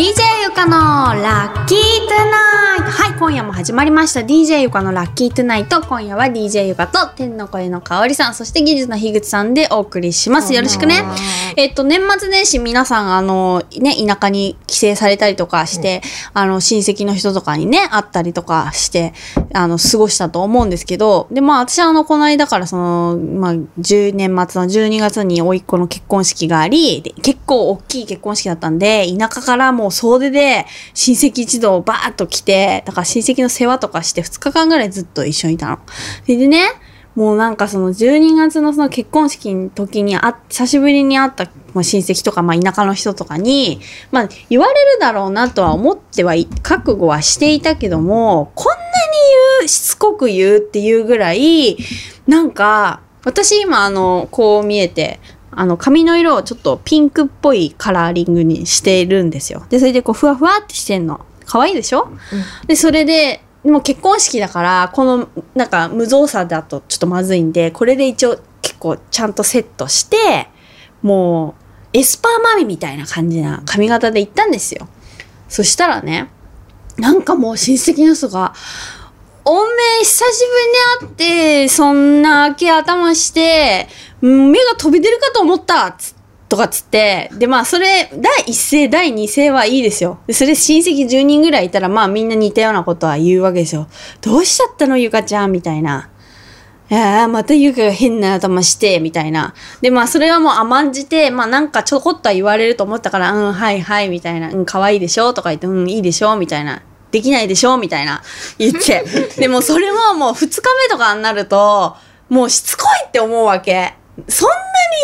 DJ ゆかのラッキートゥナイト。はい、今夜も始まりました DJ ゆかのラッキートゥナイト。今夜は DJ ゆかと天の声の香織さん、そして技術の樋口さんでお送りします。よろしくね。年末年始皆さん田舎に帰省されたりとかして、親戚の人とかにね会ったりとかして過ごしたと思うんですけど、でまあ私はこの間から年末の12月に甥っ子の結婚式があり、結構大きい結婚式だったんで、田舎からもう総出で親戚一同バーッと来て、だから親戚の世話とかして2日間ぐらいずっと一緒にいたの。でね、もう12月のその結婚式の時に久しぶりに会った親戚とか、田舎の人とかに、言われるだろうなとは思っては覚悟はしていたけども、こんなにしつこく言うっていうぐらい、私今こう見えて、髪の色をちょっとピンクっぽいカラーリングにしてるんですよ。で、それでこうふわふわってしてんの。可愛いでしょ？うん、で、それで、でも結婚式だから、この無造作だとちょっとまずいんで、これで一応結構ちゃんとセットして、もうエスパーマミみたいな感じな髪型で行ったんですよ。そしたらね、もう親戚の人が、おめえ久しぶりに会って、そんな明け頭して、目が飛び出るかと思ったとかつって、でそれ、第一声、第二声はいいですよ。でそれ親戚10人ぐらいいたら、みんな似たようなことは言うわけですよ。どうしちゃったのゆかちゃんみたいな。またゆかが変な頭して、みたいな。で、それはもう甘んじて、ちょこっとは言われると思ったから、はいはい、みたいな。可愛いでしょとか言って、いいでしょみたいな。できないでしょみたいな。言って。でもそれももう2日目とかになると、もうしつこいって思うわけ。そんな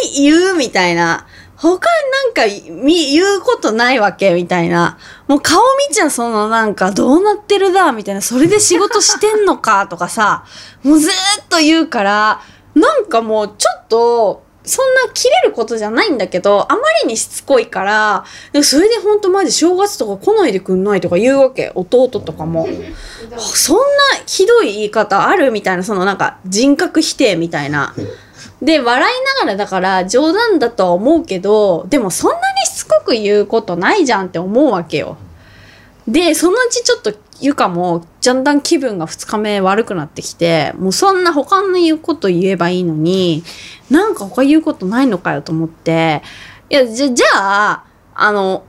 に言うみたいな。他言うことないわけみたいな。もう顔見ちゃう、どうなってるだみたいな。それで仕事してんのかとかさ、もうずっと言うから、もうちょっと、そんな切れることじゃないんだけど、あまりにしつこいから、それでほんとマジ正月とか来ないでくんないとか言うわけ。弟とかも。そんなひどい言い方あるみたいな、人格否定みたいな。で、笑いながらだから冗談だとは思うけど、でもそんなにしつこく言うことないじゃんって思うわけよ。で、そのうちちょっとゆかも、だんだん気分が2日目悪くなってきて、もうそんな他の言うこと言えばいいのに、他言うことないのかよと思って、いや、じゃあ、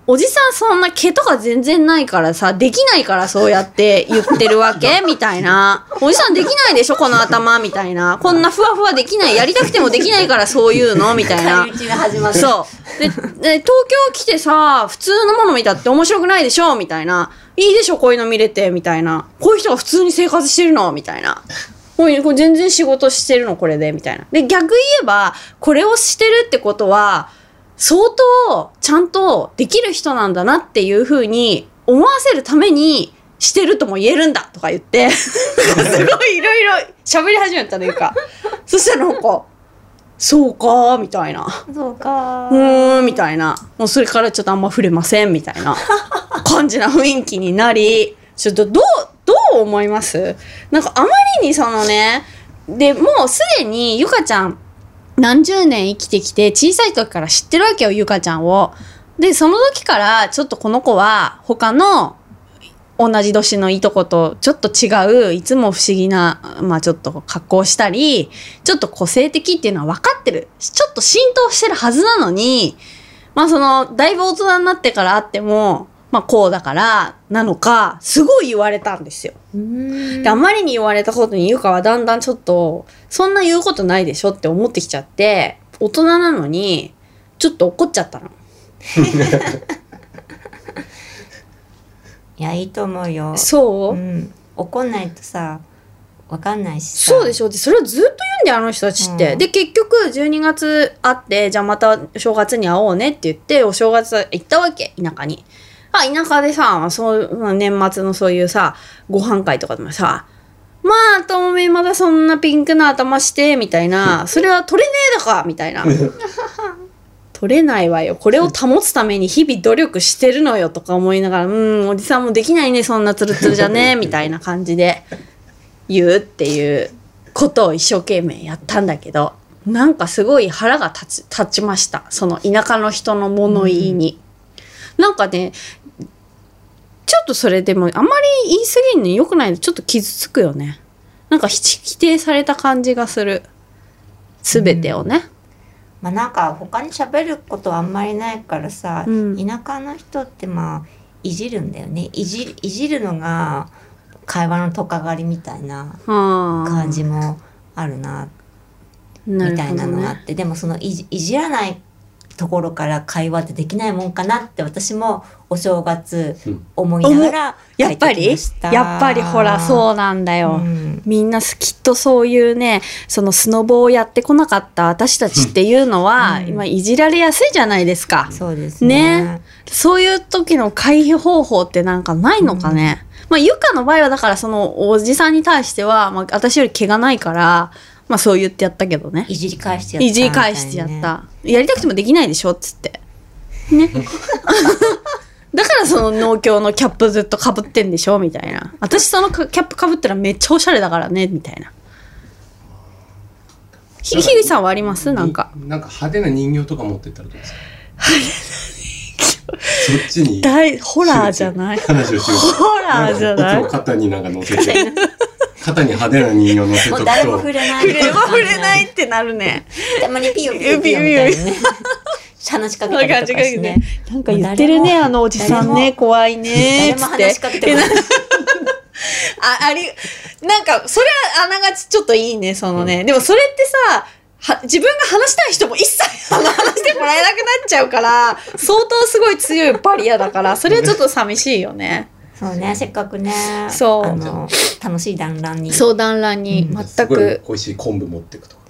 おじさんそんな毛とか全然ないからさ、できないからそうやって言ってるわけみたいな。おじさんできないでしょこの頭みたいな。こんなふわふわできない。やりたくてもできないからそういうのみたいな。そう。で、東京来てさ、普通のもの見たって面白くないでしょみたいな。いいでしょこういうの見れてみたいな。こういう人が普通に生活してるのみたいな。これ全然仕事してるのこれでみたいな。で、逆言えば、これをしてるってことは、相当ちゃんとできる人なんだなっていう風に思わせるためにしてるとも言えるんだとか言ってすごいいろいろ喋り始めたのかそしたらそうかーみたいな、そうかーみたいな、もうそれからちょっとあんま触れませんみたいな感じな雰囲気になり、ちょっとどう思います？あまりにでもうすでにゆかちゃん何十年生きてきて、小さい時から知ってるわけよ、ゆかちゃんを。で、その時から、ちょっとこの子は、他の、同じ年のいとこと、ちょっと違う、いつも不思議な、ちょっと格好したり、ちょっと個性的っていうのは分かってる。ちょっと浸透してるはずなのに、だいぶ大人になってから会っても、こうだから、なのか、すごい言われたんですよ。で、あまりに言われたことに、ゆかはだんだんちょっと、そんな言うことないでしょって思ってきちゃって、大人なのに、ちょっと怒っちゃったの。いや、いいと思うよ。そう？うん。怒んないとさ、わかんないしさ。そうでしょ。で、それをずっと言うんだよ、あの人たちって。うん、で、結局、12月会って、じゃあまた正月に会おうねって言って、お正月行ったわけ、田舎に。田舎でさ、年末のそういうさ、ご飯会とかでもさ、ともめまだそんなピンクな頭して、みたいな、それは取れねえだか、みたいな。取れないわよ。これを保つために日々努力してるのよ、とか思いながら、おじさんもできないね、そんなツルツルじゃねえ、みたいな感じで言うっていうことを一生懸命やったんだけど、すごい腹が立ちました。その田舎の人の物言いに。ね、ちょっとそれでもあんまり言い過ぎるの良くないの、ちょっと傷つくよね。なんか否定された感じがする、すべてをね、うん、まあなんか他に喋ることはあんまりないからさ、うん、田舎の人ってまあいじるんだよね。いじるのが会話のとかがりみたいな感じもあるな、みたいなのがあって、ね、でもそのいじらないところから会話ってできないもんかなって私もお正月思いながらやっぱりほらそうなんだよ、うん、みんなきっとそういうね、そのスノボをやってこなかった私たちっていうのは、うん、今いじられやすいじゃないですか、うん、そうですね、ね、そういう時の回避方法ってなんかないのかね、うん、まあゆかの場合はだからそのおじさんに対しては、まあ、私より毛がないからまあそう言ってやったけどね。いじり返してやった、ね。いじり返してやった。やりたくてもできないでしょっつって。ね。だからその農協のキャップずっと被ってんでしょみたいな。私そのキャップ被ったらめっちゃおしゃれだからねみたいな。樋口さんはありますなんか。なんか派手な人形とか持ってったらどうですか。そっちに。ホラーじゃない。話をしよう。ホラーじゃない。なんか肩になんか乗せて。肩に派手な人形乗せとくと誰も触れないってなるね。たまにピヨピヨみたいなね話しかけたりとかしてね、なんか言ってるねあのおじさんね、怖いねーって誰も話しかけてもなんかそれはあながちちょっといいねそのね、うん、でもそれってさ自分が話したい人も一切話してもらえなくなっちゃうから相当すごい強いバリアだからそれはちょっと寂しいよね。そうね、せっかくね、そうあの楽しい団らんに、そう団らんに、うん、全く美味しい昆布持っていくとか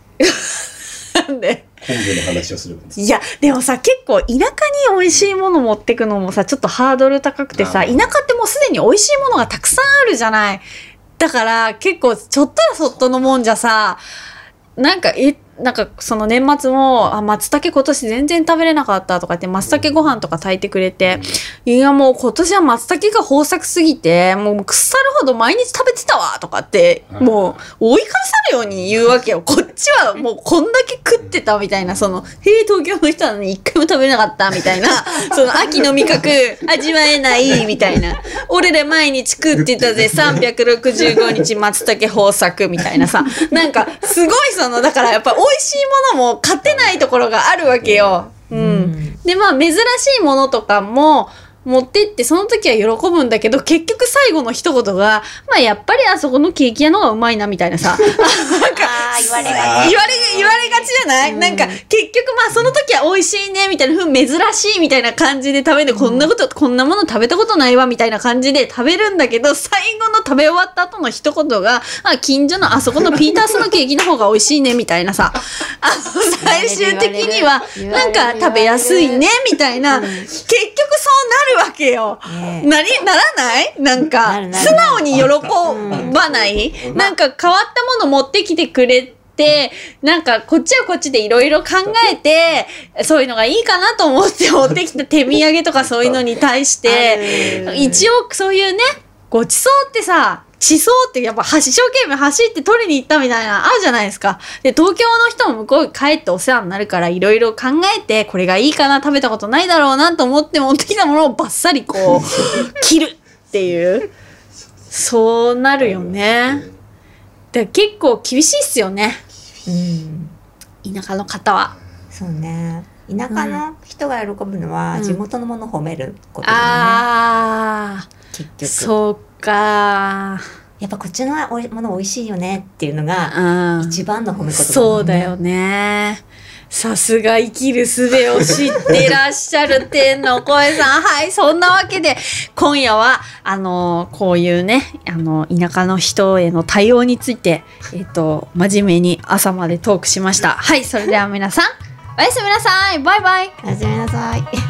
なんで昆布の話をするんです。いやでもさ結構田舎に美味しいもの持ってくのもさちょっとハードル高くてさ、田舎ってもうすでに美味しいものがたくさんあるじゃない。だから結構ちょっとやそっとのもんじゃさ、なんかその年末も松茸今年全然食べれなかったとか言って松茸ご飯とか炊いてくれて、いやもう今年は松茸が豊作すぎてもう腐るほど毎日食べてたわとかってもう追い返されるように言うわけよ。こっちはもうこんだけ食ってたみたいな、その東京の人なのに一回も食べれなかったみたいな、その秋の味覚味わえないみたいな、俺ら毎日食ってたぜ365日松茸豊作みたいなさ、なんかすごいそのだからやっぱ美味しいものも勝てないところがあるわけよ、うんうん、でまあ珍しいものとかも持ってってその時は喜ぶんだけど結局最後の一言がまあやっぱりあそこのケーキ屋の方がうまいなみたいなさなんか言われがちじゃない、うん、なんか結局まあその時は美味しいねみたいな珍しいみたいな感じで食べて、こんなこと、うん、こんなもの食べたことないわみたいな感じで食べるんだけど最後の食べ終わった後の一言があ近所のあそこのピータースのケーキの方が美味しいねみたいなさ最終的にはなんか食べやすいねみたいな、結局そうなるわけよ、ね、ならないなんか素直に喜ばない、うん、なんか変わったもの持ってきてくれて、なんかこっちはこっちでいろいろ考えてそういうのがいいかなと思って持ってきた手土産とかそういうのに対して一応そういうねごちそうってさ、地層ってやっぱ一生懸命走って取りに行ったみたいなあるじゃないですか。で東京の人も向こうに帰ってお世話になるからいろいろ考えてこれがいいかな食べたことないだろうなと思って持ってきたものをバッサリこう切るっていうそうなるよね。だから結構厳しいっすよね、うん、田舎の方は。そうね、田舎の人が喜ぶのは地元のものを褒めることだよね、うん、あ結局そうか、やっぱこっちのもの美味しいよねっていうのが一番の褒め言葉だね、うん、そうだよね。さすが生きる術を知ってらっしゃる天の声さんはい、そんなわけで今夜はこういうね田舎の人への対応について真面目に朝までトークしました。はい、それでは皆さんおやすみなさい。バイバイ。おやすみなさい。